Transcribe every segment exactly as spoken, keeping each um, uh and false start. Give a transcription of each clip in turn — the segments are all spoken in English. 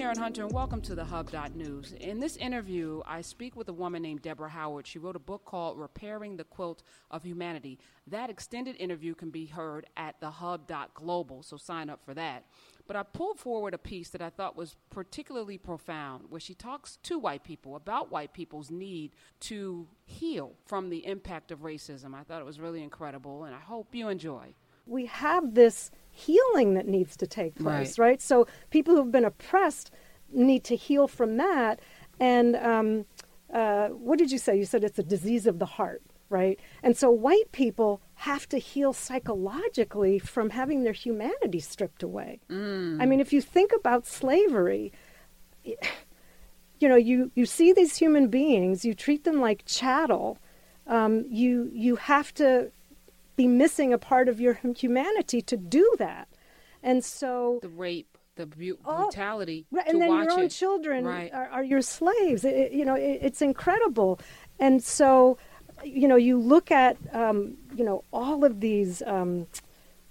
Karen Hunter, and welcome to the Hub dot News. In this interview, I speak with a woman named Deborah Howard. She wrote a book called Repairing the Quilt of Humanity. That extended interview can be heard at the Hub dot Global, so sign up for that. But I pulled forward a piece that I thought was particularly profound, where she talks to white people about white people's need to heal from the impact of racism. I thought it was really incredible, and I hope you enjoy. We have this healing that needs to take place, right? right? So people who've been oppressed need to heal from that. And um, uh, what did you say? You said it's a disease of the heart, right? And so white people have to heal psychologically from having their humanity stripped away. Mm. I mean, if you think about slavery, you know, you, you see these human beings, you treat them like chattel. Um, you you have to be missing a part of your humanity to do that. And so the rape, the bu- brutality, oh, right, and to then watch your own it. children right. are, are your slaves. It, you know, it, it's incredible. And so, you know, you look at, um, you know, all of these um,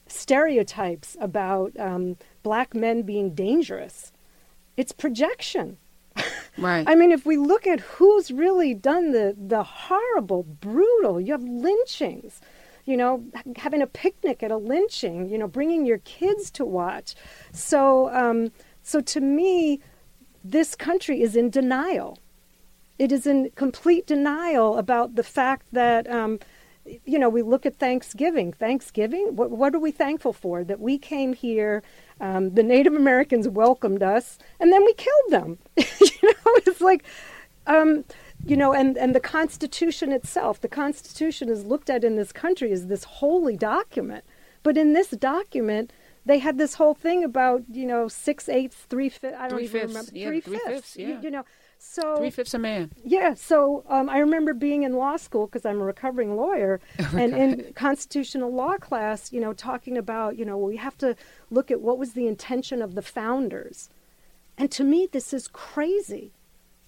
stereotypes about um, black men being dangerous. It's projection. Right. I mean, if we look at who's really done the the horrible, brutal, you have lynchings. You know, having a picnic at a lynching, you know, bringing your kids to watch. So um, so to me, this country is in denial. It is in complete denial about the fact that, um, you know, we look at Thanksgiving. Thanksgiving, what, what are we thankful for? That we came here, um, the Native Americans welcomed us, and then we killed them. You know, it's like... Um, You know, and, and the Constitution itself, the Constitution is looked at in this country as this holy document. But in this document, they had this whole thing about, you know, six-eighths, three-fifths, I don't three even fifths. remember. Yeah, three-fifths, three fifths, yeah. You, you know, so... Three-fifths a man. Yeah, so um, I remember being in law school, because I'm a recovering lawyer, oh and God. in constitutional law class, you know, talking about, you know, we have to look at what was the intention of the founders. And to me, this is crazy.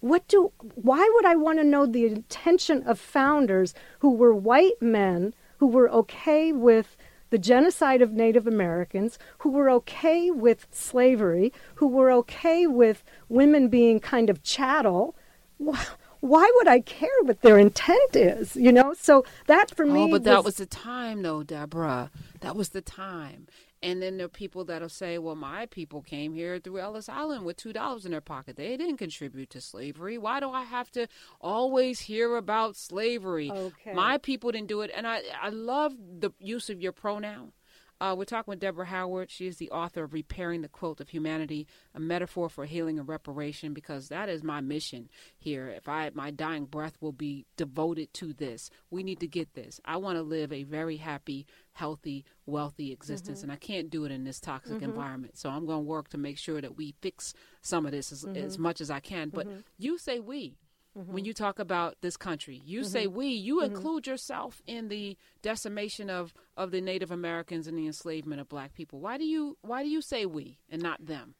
What do, why would I want to know the intention of founders who were white men, who were okay with the genocide of Native Americans, who were okay with slavery, who were okay with women being kind of chattel? Why would I care what their intent is, you know? So that for me Oh, but that was, was the time, though, Deborah. That was the time. And then there are people that'll say, well, my people came here through Ellis Island with two dollars in their pocket. They didn't contribute to slavery. Why do I have to always hear about slavery? Okay. My people didn't do it. And I, I love the use of your pronoun. Uh, we're talking with Deborah Howard. She is the author of Repairing the Quilt of Humanity, a metaphor for healing and reparation, because that is my mission here. If I, my dying breath will be devoted to this. We need to get this. I want to live a very happy, healthy, wealthy existence, mm-hmm. and I can't do it in this toxic mm-hmm. environment. So I'm going to work to make sure that we fix some of this as, mm-hmm. as much as I can. But mm-hmm. you say we. Mm-hmm. When you talk about this country, you mm-hmm. say we, you mm-hmm. include yourself in the decimation of, of the Native Americans and the enslavement of black people. Why do you why do you say we and not them?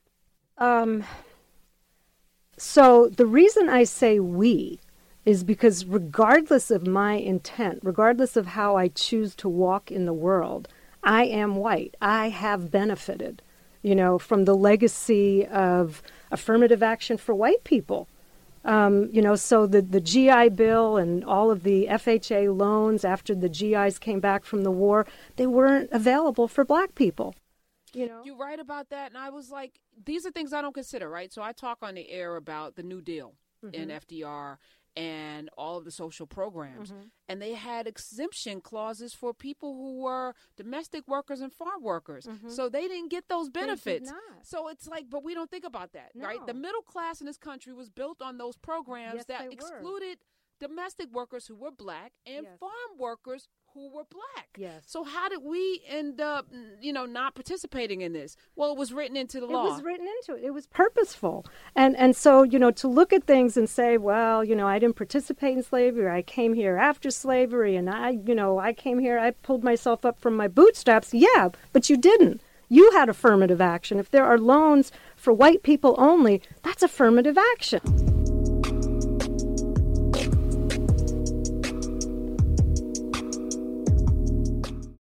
Um, so the reason I say we is because regardless of my intent, regardless of how I choose to walk in the world, I am white. I have benefited, you know, from the legacy of affirmative action for white people. Um, you know, so the, the G I Bill and all of the F H A loans after the G Is came back from the war, they weren't available for black people. You know, you write about that. And I was like, these are things I don't consider. Right. So I talk on the air about the New Deal mm-hmm. and F D R and all of the social programs. Mm-hmm. And they had exemption clauses for people who were domestic workers and farm workers. Mm-hmm. So they didn't get those benefits. They did not. So it's like, but we don't think about that, no. right? The middle class in this country was built on those programs yes, that excluded were. domestic workers who were black and yes. farm workers who were black. Yes. So how did we end up, you know, not participating in this? Well, it was written into the law. It was written into it. It was purposeful. And and so, you know, to look at things and say, well, you know, I didn't participate in slavery. I came here after slavery and I, you know, I came here, I pulled myself up from my bootstraps. Yeah, but you didn't. You had affirmative action. If there are loans for white people only, that's affirmative action.